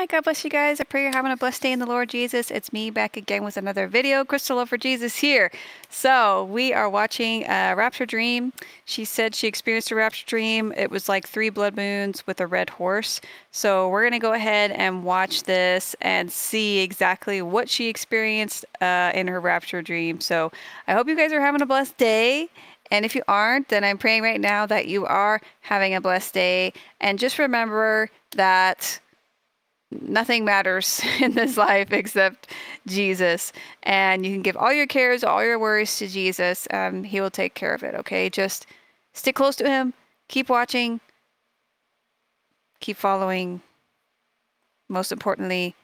Hi, God bless you guys. I pray you're having a blessed day in the Lord Jesus. It's me back again with another video. Crystal Love4Jesus here. So we are watching a rapture dream. She said she experienced a rapture dream. It was like 3 blood moons with a red horse. So we're going to go ahead and watch this and see exactly what she experienced in her rapture dream. So I hope you guys are having a blessed day. And if you aren't, then I'm praying right now that you are having a blessed day. And just remember that nothing matters in this life except Jesus. And you can give all your cares, all your worries to Jesus. He will take care of it, okay? Just stick close to him. Keep watching. Keep following. Most importantly,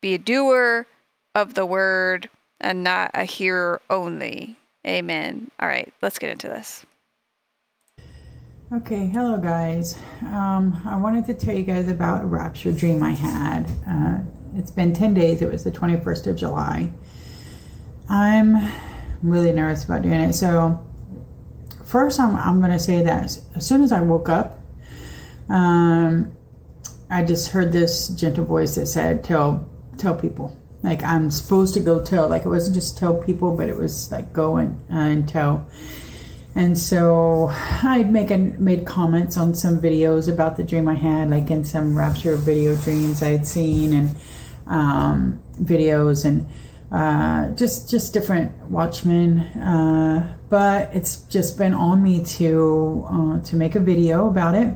be a doer of the word and not a hearer only. Amen. All right, let's get into this. Okay, hello guys. I wanted to tell you guys about a rapture dream I had. It's been 10 days. It was the 21st of July. I'm really nervous about doing it. So first I'm going to say that as soon as I woke up, I just heard this gentle voice that said, tell people. Like, I'm supposed to go tell. Like, it wasn't just tell people, but it was like go and tell. And so I made comments on some videos about the dream I had, like in some rapture video dreams I had seen, and videos, and just different watchmen. But it's just been on me to make a video about it.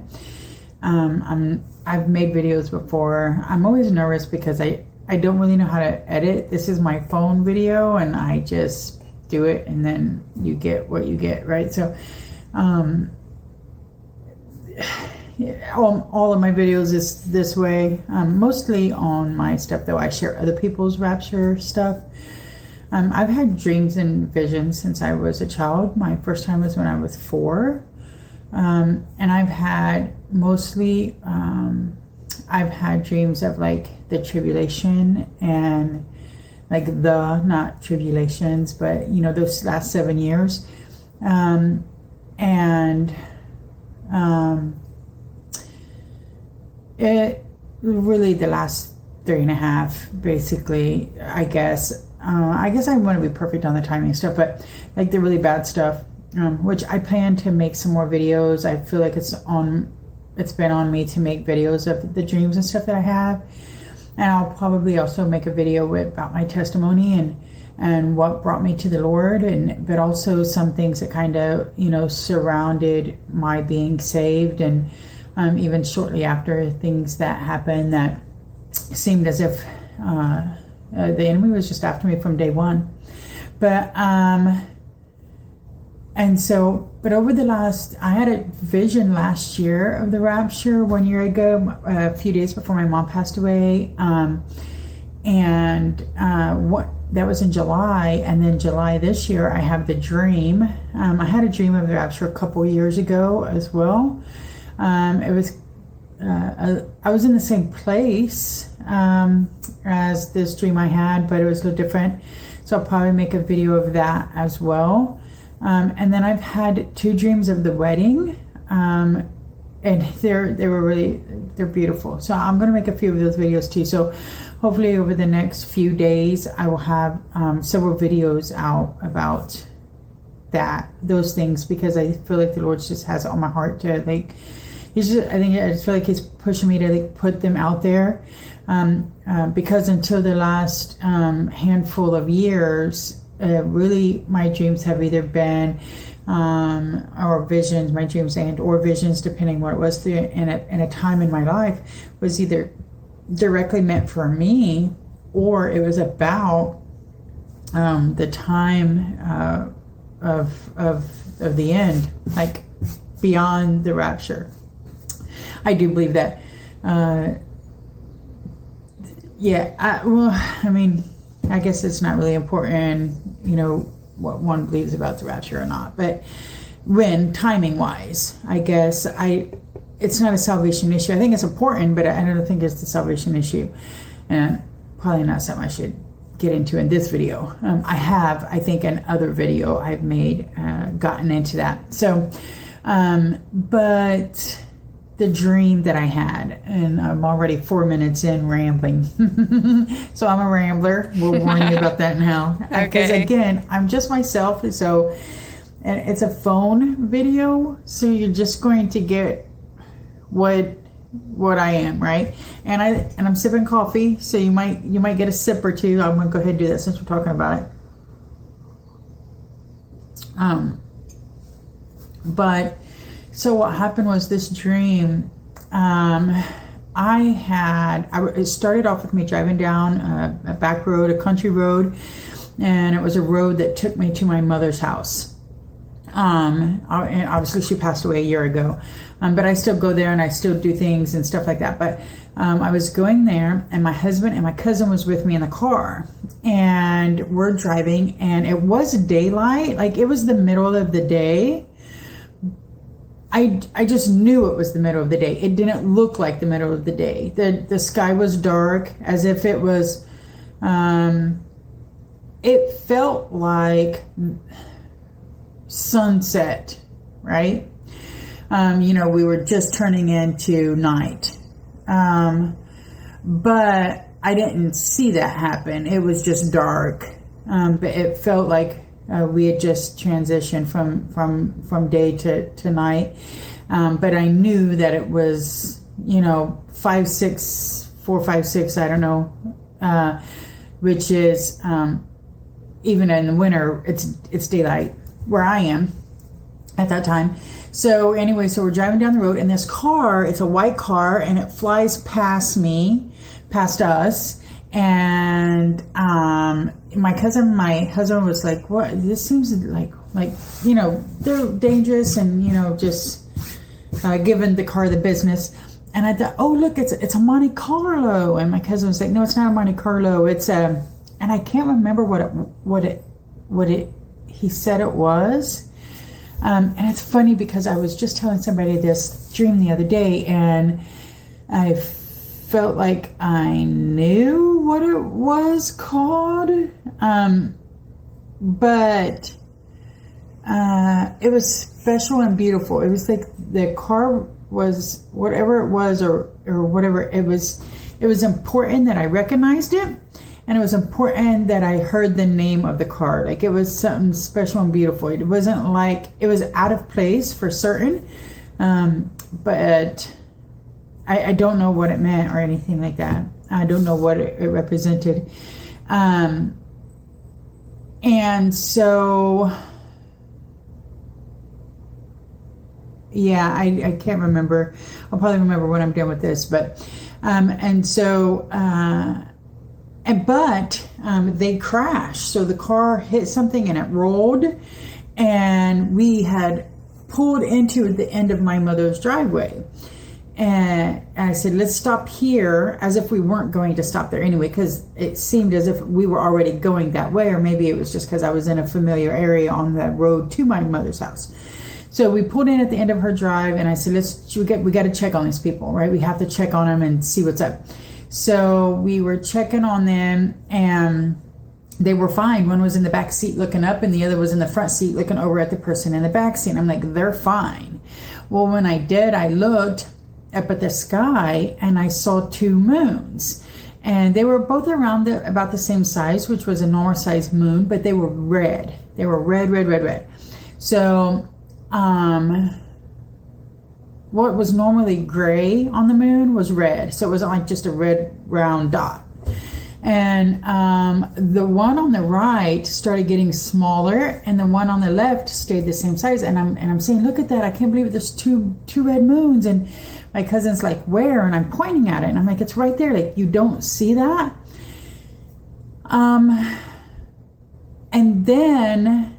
I've made videos before. I'm always nervous because I don't really know how to edit. This is my phone video, and I just do it, and then you get what you get, right? So all of my videos is this way. Mostly on my stuff, though, I share other people's rapture stuff. I've had dreams and visions since I was a child. My first time was when I was 4. And I've had mostly, I've had dreams of like the tribulation, and like not tribulations, but you know, those last 7 years. It really the last 3.5, basically, I guess. I guess I want to be perfect on the timing stuff, but like the really bad stuff, which I plan to make some more videos. I feel like it's been on me to make videos of the dreams and stuff that I have. And I'll probably also make a video about my testimony and what brought me to the Lord, but also some things that kind of, you know, surrounded my being saved, and even shortly after, things that happened that seemed as if the enemy was just after me from day one. But but over the last, I had a vision last year of the rapture, 1 year ago, a few days before my mom passed away. That was in July. And then July this year, I have the dream. I had a dream of the rapture a couple years ago as well. It was, I was in the same place as this dream I had, but it was a little different. So I'll probably make a video of that as well. And then I've had 2 dreams of the wedding, and they're beautiful. So I'm going to make a few of those videos too. So hopefully over the next few days, I will have several videos out about those things, because I feel like the Lord just has it on my heart to like. I just feel like he's pushing me to like put them out there, because until the last handful of years. Really, my dreams have either been or visions, my dreams and or visions, depending what it was through in a time in my life, was either directly meant for me, or it was about the time of the end, like beyond the rapture. I do believe that. I guess it's not really important, you know, what one believes about the rapture or not, but when timing wise, I guess it's not a salvation issue. I think it's important, but I don't think it's the salvation issue, and probably not something I should get into in this video. I think in other video I've made, gotten into that. So, but the dream that I had, and I'm already 4 minutes in rambling. So I'm a rambler. We'll warn you about that now. Okay. Because again, I'm just myself. So, and it's a phone video, so you're just going to get what I am, right? And I'm sipping coffee, so you might get a sip or two. I'm gonna go ahead and do that since we're talking about it. But so what happened was this dream, it started off with me driving down a back road, a country road, and it was a road that took me to my mother's house. And obviously she passed away a year ago, but I still go there and I still do things and stuff like that. But I was going there, and my husband and my cousin was with me in the car, and we're driving, and it was daylight, like it was the middle of the day. I just knew it was the middle of the day. It didn't look like the middle of the day. The sky was dark, as if it was, it felt like sunset, right? We were just turning into night. But I didn't see that happen. It was just dark. But it felt like we had just transitioned from day to night. But I knew that it was, 4, 5, 6, I don't know, which is, even in the winter, it's daylight where I am at that time. So anyway, so we're driving down the road, and this car, it's a white car, and it flies past me, past us. And my husband was like, what, this seems like, they're dangerous, and, just giving the car the business. And I thought, oh, look, it's a Monte Carlo. And my cousin was like, no, it's not a Monte Carlo. It's and I can't remember what he said it was. And it's funny because I was just telling somebody this dream the other day, and I felt like I knew what it was called. But it was special and beautiful. It was like the car was whatever it was, or whatever it was. It was important that I recognized it. And it was important that I heard the name of the car. Like, it was something special and beautiful. It wasn't like, it was out of place for certain. But I don't know what it meant or anything like that. I don't know what it represented. And so, yeah, I can't remember. I'll probably remember when I'm done with this. But, but they crashed. So the car hit something and it rolled, and we had pulled into the end of my mother's driveway. And I said, let's stop here, as if we weren't going to stop there anyway, because it seemed as if we were already going that way, or maybe it was just because I was in a familiar area on the road to my mother's house. So we pulled in at the end of her drive, and I said, we got to check on these people, right? We have to check on them and see what's up. So we were checking on them, and they were fine. One was in the back seat looking up, and the other was in the front seat looking over at the person in the back seat. And I'm like, they're fine. Well, when I did, I looked up at the sky, and I saw 2 moons. And they were both around about the same size, which was a normal sized moon, but they were red. They were red, red, red, red. So what was normally gray on the moon was red. So it was like just a red round dot. And the one on the right started getting smaller, and the one on the left stayed the same size. And I'm saying, look at that. I can't believe it. There's two red moons. And my cousin's like, where? And I'm pointing at it. And I'm like, it's right there. Like, you don't see that? And then...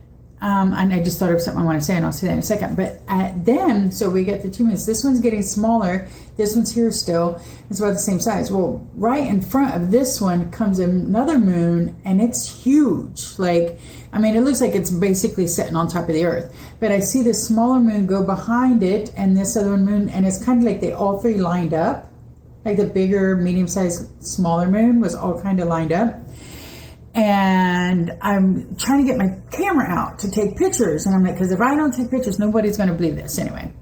and I just thought of something I want to say, and I'll say that in a second. But then, so we get the 2 minutes. This one's getting smaller. This one's here still. It's about the same size. Well, right in front of this one comes another moon, and it's huge. Like, I mean, it looks like it's basically sitting on top of the earth. But I see this smaller moon go behind it, and this other moon, and it's kind of like they all three lined up. Like the bigger, medium-sized, smaller moon was all kind of lined up. And I'm trying to get my camera out to take pictures. And I'm like, because if I don't take pictures, nobody's going to believe this anyway.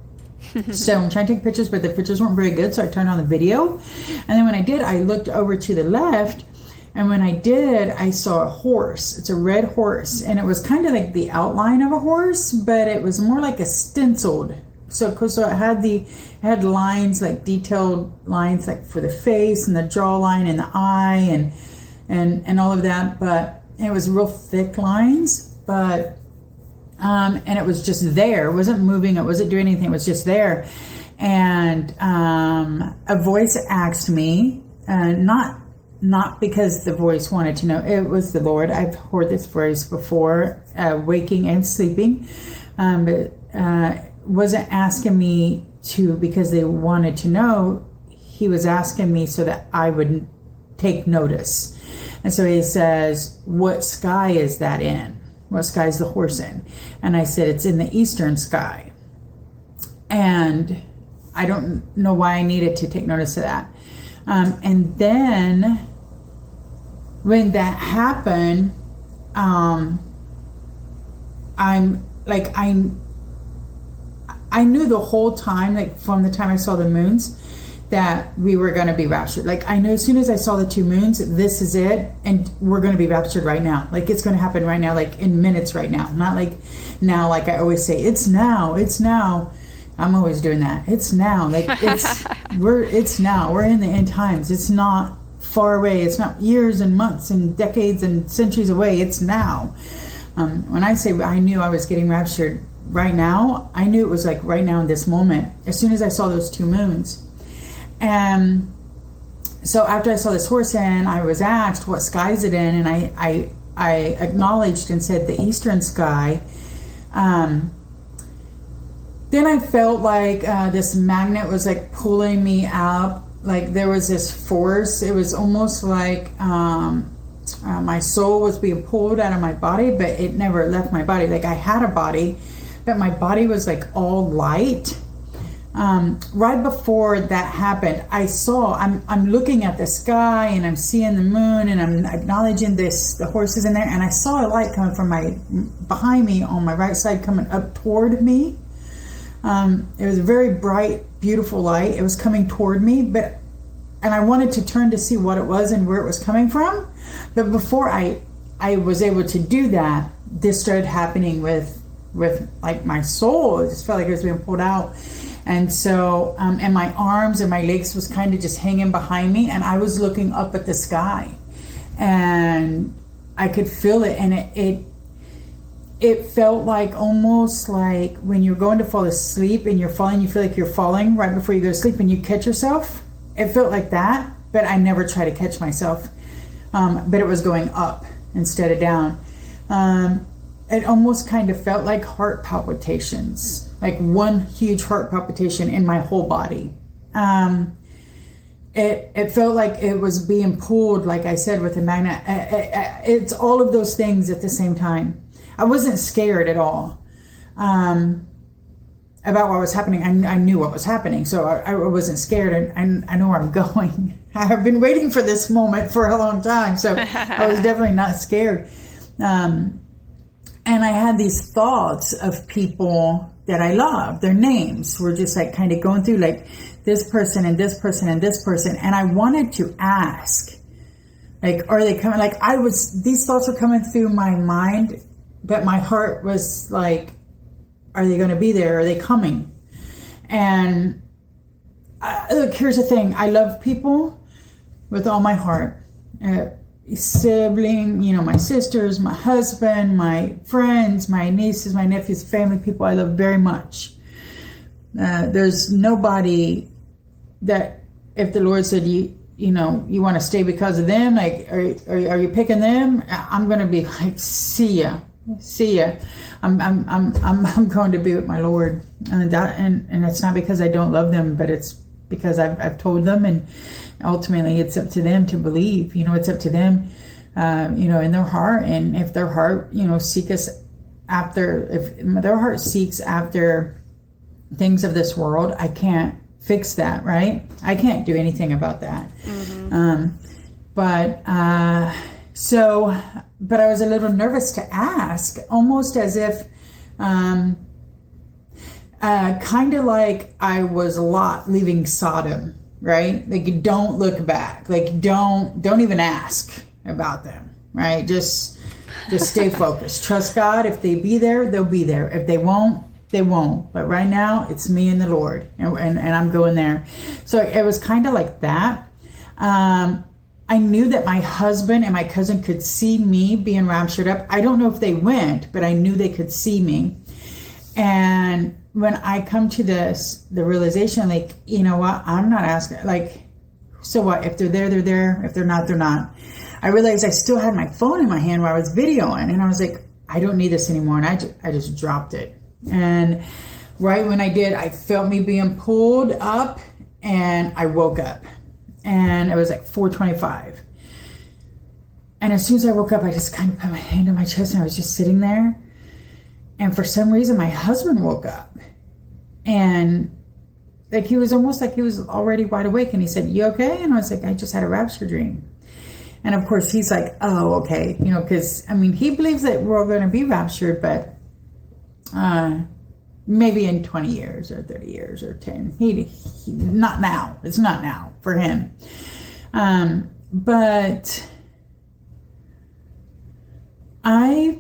So I'm trying to take pictures, but the pictures weren't very good, so I turned on the video. And then when I did, I looked over to the left, and when I did, I saw a horse. It's a red horse, and it was kind of like the outline of a horse, but it was more like a stenciled. So it had lines, like detailed lines, like for the face and the jawline and the eye and all of that, but it was real thick lines, but and it was just there. It wasn't moving, it wasn't doing anything, it was just there. And a voice asked me, not because the voice wanted to know, it was the Lord. I've heard this voice before, waking and sleeping, but wasn't asking me to because they wanted to know. He was asking me so that I would take notice. And so he says, what sky is that in? What sky is the horse in? And I said, it's in the eastern sky. And I don't know why I needed to take notice of that. And then when that happened, I knew the whole time, like from the time I saw the moons, that we were going to be raptured. Like I knew as soon as I saw the two moons, this is it, and we're going to be raptured right now. Like it's going to happen right now, like in minutes right now. Not like now, like I always say, it's now. I'm always doing that. It's now, like it's now. We're in the end times. It's not far away. It's not years and months and decades and centuries away. It's now. When I say I knew I was getting raptured right now, I knew it was like right now in this moment, as soon as I saw those two moons. And so after I saw this horse in, I was asked, what sky is it in? And I acknowledged and said, the eastern sky. Then I felt like this magnet was like pulling me up. Like there was this force. It was almost like my soul was being pulled out of my body, but it never left my body. Like I had a body, but my body was like all light. Right before that happened, I saw, I'm looking at the sky and I'm seeing the moon and I'm acknowledging this, the horse is in there. And I saw a light coming from behind me on my right side, coming up toward me. It was a very bright, beautiful light. It was coming toward me, and I wanted to turn to see what it was and where it was coming from. But before I was able to do that, this started happening with like my soul. It just felt like it was being pulled out. And so, and my arms and my legs was kind of just hanging behind me, and I was looking up at the sky and I could feel it. And it felt like almost like when you're going to fall asleep and you're falling, you feel like you're falling right before you go to sleep and you catch yourself. It felt like that, but I never try to catch myself. But it was going up instead of down. It almost kind of felt like heart palpitations, like one huge heart palpitation in my whole body. It felt like it was being pulled, like I said, with a magnet. It's all of those things at the same time. I wasn't scared at all about what was happening. I knew what was happening, so I wasn't scared, and I know where I'm going. I have been waiting for this moment for a long time, so I was definitely not scared. And I had these thoughts of people that I love. Their names were just like kind of going through, like this person and this person and this person. And I wanted to ask, like, are they coming? Like these thoughts were coming through my mind, but my heart was like, are they going to be there? Are they coming? And look, here's the thing. I love people with all my heart. Sibling, my sisters, my husband, my friends, my nieces, my nephews, family, people I love very much. There's nobody that if the Lord said, you want to stay because of them, like, are you picking them? I'm going to be like, see ya. I'm going to be with my Lord. And it's not because I don't love them, but it's because I've told them, and ultimately it's up to them to believe, it's up to them, in their heart. And if their heart, if their heart seeks after things of this world, I can't fix that. Right. I can't do anything about that. Mm-hmm. But I was a little nervous to ask, almost as if, Kind of like I was Lot leaving Sodom, right? Like, don't look back. Like, don't even ask about them, right? Just stay focused. Trust God. If they be there, they'll be there. If they won't, they won't. But right now, it's me and the Lord, and I'm going there. So it was kind of like that. I knew that my husband and my cousin could see me being raptured up. I don't know if they went, but I knew they could see me. And when I come to this, the realization, like, you know what, I'm not asking, like, so what? If they're there, they're there. If they're not, they're not. I realized I still had my phone in my hand while I was videoing, and I was like, I don't need this anymore. And I just dropped it. And right when I did, I felt me being pulled up, and I woke up. And it was like 4:25. And as soon as I woke up, I just kind of put my hand on my chest, and I was just sitting there. And for some reason, my husband woke up. And like, he was almost like he was already wide awake. And he said, "You okay?" And I was like, "I just had a rapture dream." And of course, he's like, "Oh, okay." You know, because, I mean, he believes that we're all going to be raptured, but maybe in 20 years or 30 years or 10. He not now. It's not now for him. But I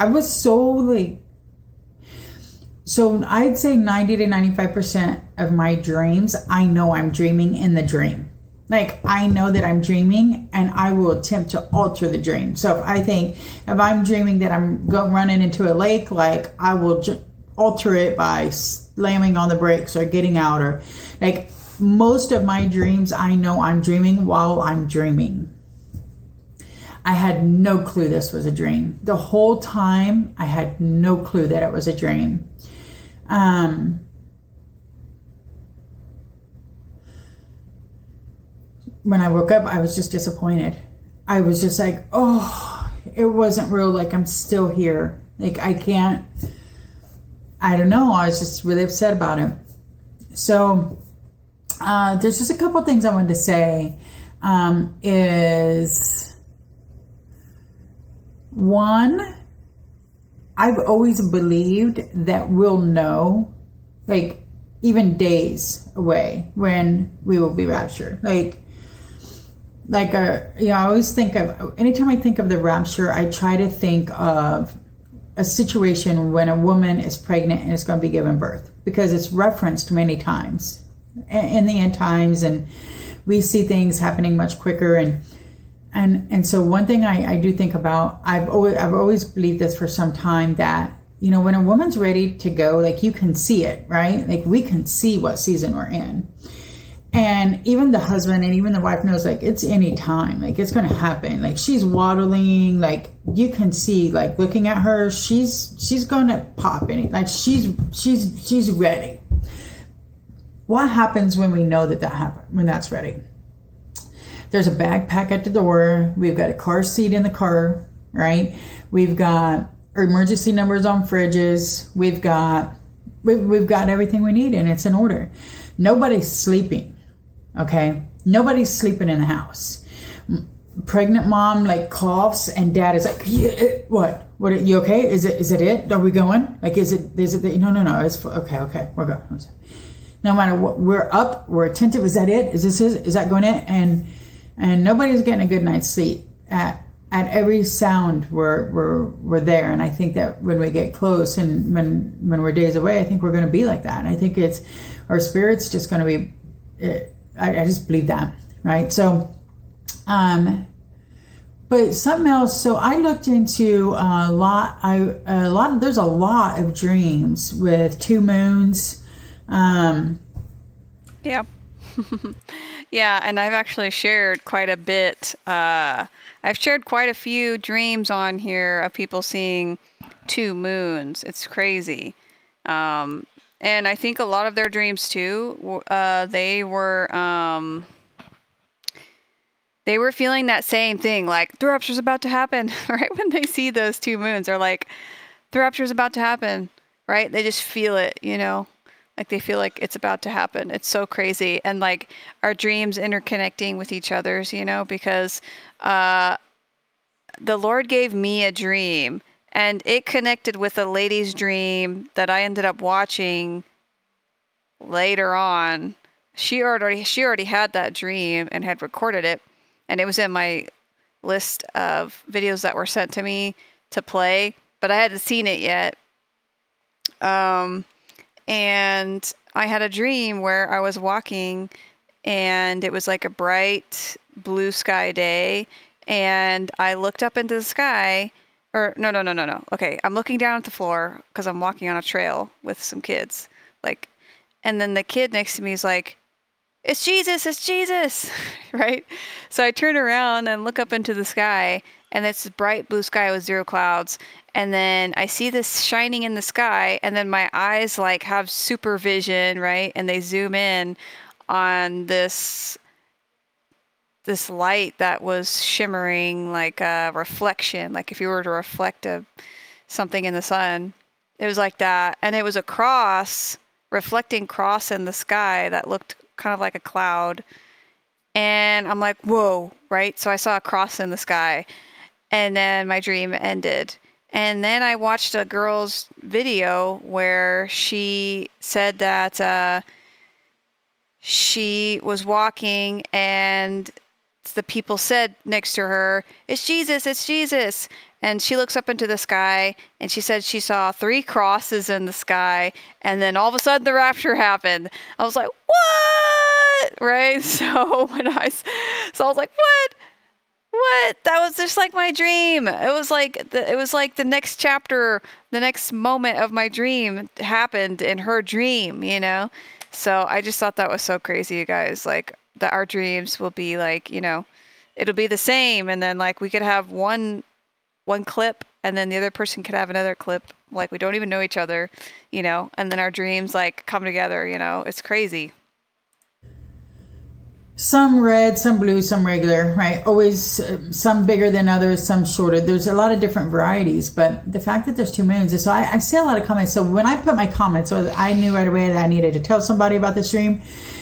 was so, like, so I'd say 90 to 95% of my dreams, I know I'm dreaming in the dream. Like, I know that I'm dreaming, and I will attempt to alter the dream. So if I think, if I'm dreaming that I'm running into a lake, like, I will alter it by slamming on the brakes or getting out, or like, most of my dreams, I know I'm dreaming while I'm dreaming. I had no clue this was a dream. The whole time, I had no clue that it was a dream. When I woke up, I was just disappointed. I was just like, oh, it wasn't real. Like, I'm still here. Like, I can't, I don't know. I was just really upset about it. So there's just a couple of things I wanted to say. Is one, I've always believed that we'll know, like, even days away when we will be raptured. I always think of, anytime I think of the rapture, I try to think of a situation when a woman is pregnant and is going to be given birth, because it's referenced many times in the end times, and we see things happening much quicker. And so one thing I do think about, I've always believed this for some time, that, you know, when a woman's ready to go, like, you can see it, right? Like, we can see what season we're in. And even the husband and even the wife knows, like, it's any time, like, it's going to happen. Like, she's waddling, like, you can see, like, looking at her, she's going to pop in, like, she's ready. What happens when we know that happens, when that's ready? There's a backpack at the door. We've got a car seat in the car, right? We've got emergency numbers on fridges. We've got everything we need, and it's in order. Nobody's sleeping. Okay, nobody's sleeping in the house. Pregnant mom, like, coughs, and dad is like, yeah, what are you okay? Is it? Are we going? Like, is it? No. It's okay. We're going. No matter what, we're up. We're attentive. Is that it? Is that going in? And nobody's getting a good night's sleep. At every sound, we're there. And I think that when we get close and when we're days away, I think we're going to be like that. And I think it's our spirit's just going to be. I just believe that, right? So, but something else. So I looked into there's a lot of dreams with two moons. Yeah. Yeah. And I've actually shared quite a bit. I've shared quite a few dreams on here of people seeing two moons. It's crazy. And I think a lot of their dreams too, they were feeling that same thing, like, the rapture's about to happen, right? When they see those two moons, they're like, the rapture's about to happen, right? They just feel it, you know, like, they feel like it's about to happen. It's so crazy. And like, our dreams interconnecting with each other's, you know, because the Lord gave me a dream And it connected with a lady's dream that I ended up watching later on. She already had that dream and had recorded it, and it was in my list of videos that were sent to me to play, but I hadn't seen it yet. And I had a dream where I was walking, and it was like a bright blue sky day, and I looked up into the sky. Or no. Okay, I'm looking down at the floor because I'm walking on a trail with some kids. Like, and then the kid next to me is like, "It's Jesus! It's Jesus!" Right? So I turn around and look up into the sky, and it's this bright blue sky with zero clouds. And then I see this shining in the sky, and then my eyes like have super vision, right? And they zoom in on this light that was shimmering like a reflection, like if you were to reflect something in the sun. It was like that, and it was a cross, reflecting cross in the sky that looked kind of like a cloud. And I'm like, whoa, right? So I saw a cross in the sky, and then my dream ended. And then I watched a girl's video where she said that she was walking, and the people said next to her, "It's Jesus, it's Jesus." And she looks up into the sky, and she said she saw 3 crosses in the sky, and then all of a sudden the rapture happened. I was like, what? Right? So I was like, what? What? That was just like my dream. It was like the next chapter, the next moment of my dream happened in her dream, you know? So I just thought that was so crazy, you guys, like, that our dreams will be like, you know, it'll be the same. And then like we could have one clip, and then the other person could have another clip. Like, we don't even know each other, you know, and then our dreams like come together, you know, it's crazy. Some red, some blue, some regular, right? Always some bigger than others, some shorter. There's a lot of different varieties, but the fact that there's 2 moons. So I see a lot of comments. So when I put my comments, I knew right away that I needed to tell somebody about this dream.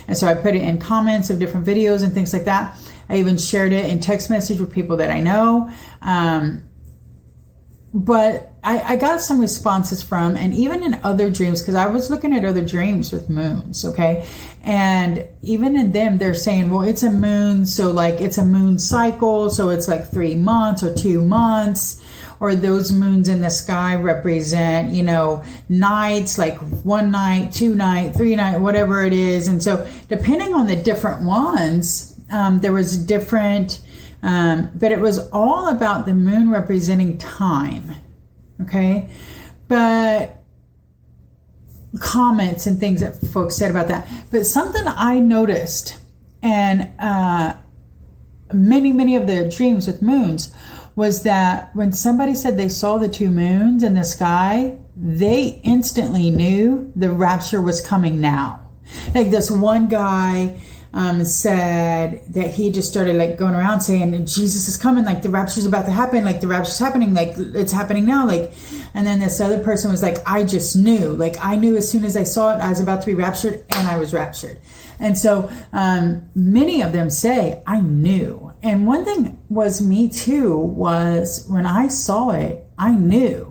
And so I put it in comments of different videos and things like that. I even shared it in text message with people that I know. But I got some responses from, and even in other dreams, because I was looking at other dreams with moons, okay? And even in them, they're saying, well, it's a moon, so like it's a moon cycle, so it's like 3 months or 2 months, or those moons in the sky represent, you know, nights, like 1 night, 2 night, 3 night, whatever it is. And so depending on the different ones, there was different... but it was all about the moon representing time, okay? But comments and things that folks said about that. But something I noticed, and many of the dreams with moons, was that when somebody said they saw the 2 moons in the sky, they instantly knew the rapture was coming now. Like this one guy said that he just started like going around saying Jesus is coming, like the rapture's about to happen, like the rapture's happening, like it's happening now, like. And then this other person was like, I just knew, like I knew as soon as I saw it, I was about to be raptured, and I was raptured. And so many of them say, I knew. And one thing was me too, was when I saw it, I knew.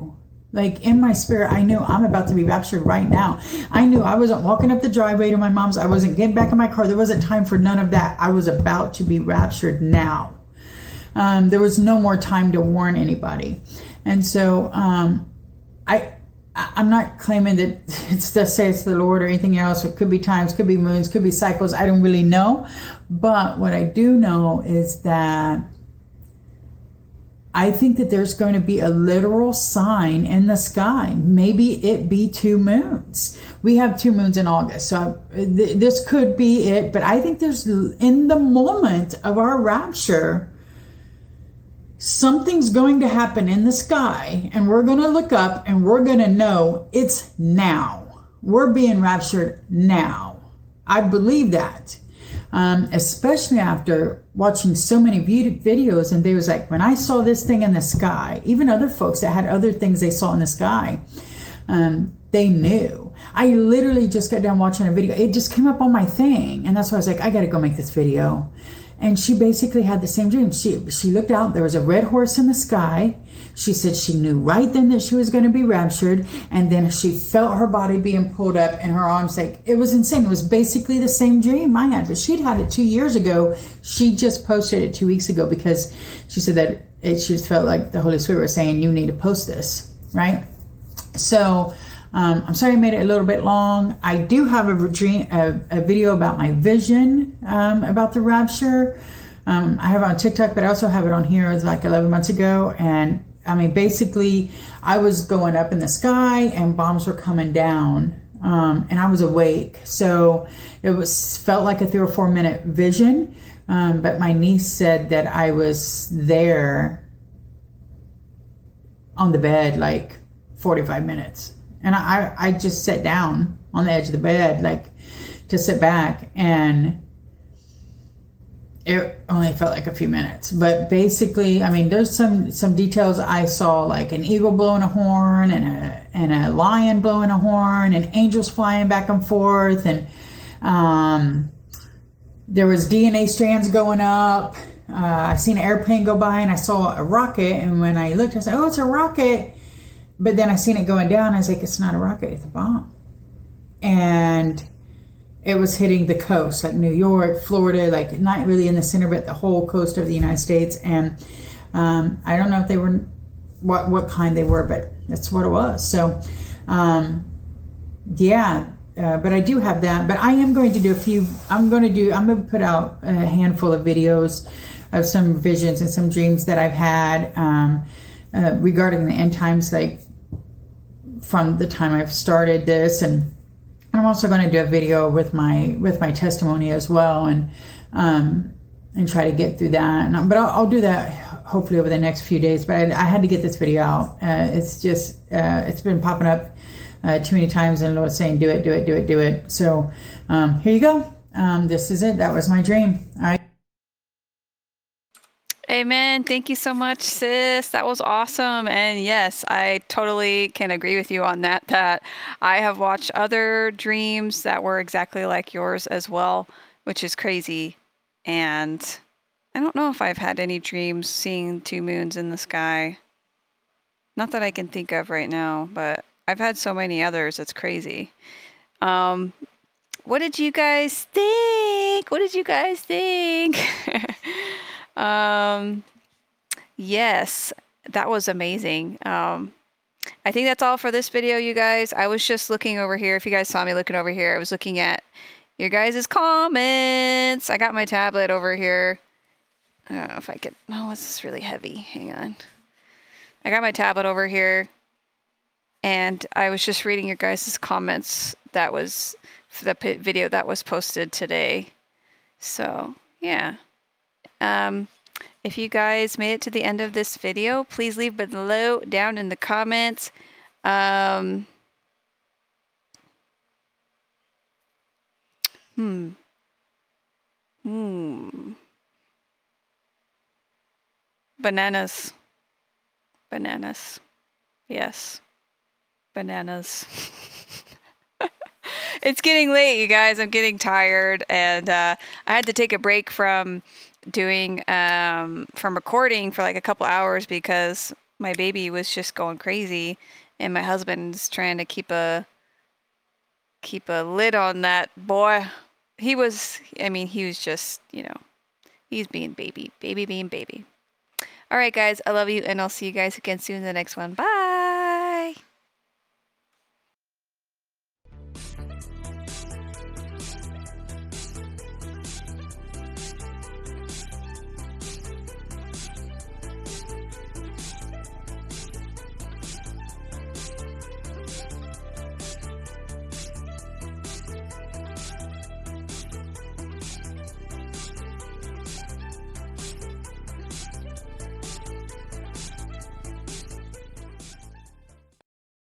Like in my spirit, I knew I'm about to be raptured right now. I knew I wasn't walking up the driveway to my mom's. I wasn't getting back in my car. There wasn't time for none of that. I was about to be raptured now. There was no more time to warn anybody. And so I'm not claiming that it's to say it's the Lord or anything else. It could be times, could be moons, could be cycles. I don't really know. But what I do know is that I think that there's going to be a literal sign in the sky. Maybe it be 2 moons. We have 2 moons in August, so this could be it. But I think there's, in the moment of our rapture, something's going to happen in the sky, and we're going to look up and we're going to know it's now. We're being raptured now. I believe that. Especially after watching so many videos, and they was like, when I saw this thing in the sky, even other folks that had other things they saw in the sky, they knew. I literally just got done watching a video. It just came up on my thing. And that's why I was like, I got to go make this video. And she basically had the same dream. She looked out, there was a red horse in the sky. She said she knew right then that she was going to be raptured. And then she felt her body being pulled up and her arms, like, it was insane. It was basically the same dream I had, but she'd had it 2 years ago. She just posted it 2 weeks ago because she said that she just felt like the Holy Spirit was saying, you need to post this, right? So I'm sorry I made it a little bit long. I do have a video about my vision about the rapture. I have it on TikTok, but I also have it on here. It was like 11 months ago. And I mean, basically, I was going up in the sky and bombs were coming down. And I was awake. So it felt like a 3 or 4 minute vision. But my niece said that I was there on the bed like 45 minutes. And I just sat down on the edge of the bed, like to sit back, and it only felt like a few minutes. But basically, I mean, there's some details I saw, like an eagle blowing a horn and a lion blowing a horn and angels flying back and forth. And there was DNA strands going up. I seen an airplane go by and I saw a rocket. And when I looked, I said, oh, it's a rocket. But then I seen it going down. I was like, it's not a rocket, it's a bomb. And it was hitting the coast, like New York, Florida, like not really in the center, but the whole coast of the United States. And I don't know if they were, what kind they were, but that's what it was. So but I do have that, but I am going to do I'm going to put out a handful of videos of some visions and some dreams that I've had regarding the end times, like from the time I've started this. And I'm also going to do a video with my testimony as well, and try to get through that. But I'll do that hopefully over the next few days. But I had to get this video out. It's just it's been popping up too many times, and Lord's saying, do it. So here you go. This is it. That was my dream. All right. Amen. Thank you so much, sis. That was awesome. And yes, I totally can agree with you on that I have watched other dreams that were exactly like yours as well, which is crazy. And I don't know if I've had any dreams seeing two moons in the sky. Not that I can think of right now, but I've had so many others. It's crazy. What did you guys think? Yes, that was amazing. I think that's all for this video, you guys. I was just looking over here. If you guys saw me looking over here, I was looking at your guys' comments. I got my tablet over here. I don't know if I could. Oh, this is really heavy. Hang on. I got my tablet over here, and I was just reading your guys' comments. That was the video that was posted today. So, yeah. If you guys made it to the end of this video, please leave below down in the comments. Bananas. Yes. Bananas. It's getting late, you guys. I'm getting tired, and I had to take a break from recording for like a couple hours because my baby was just going crazy, and my husband's trying to keep a lid on that boy. He was just, you know, he's being baby. All right, guys, I love you, and I'll see you guys again soon in the next one. Bye.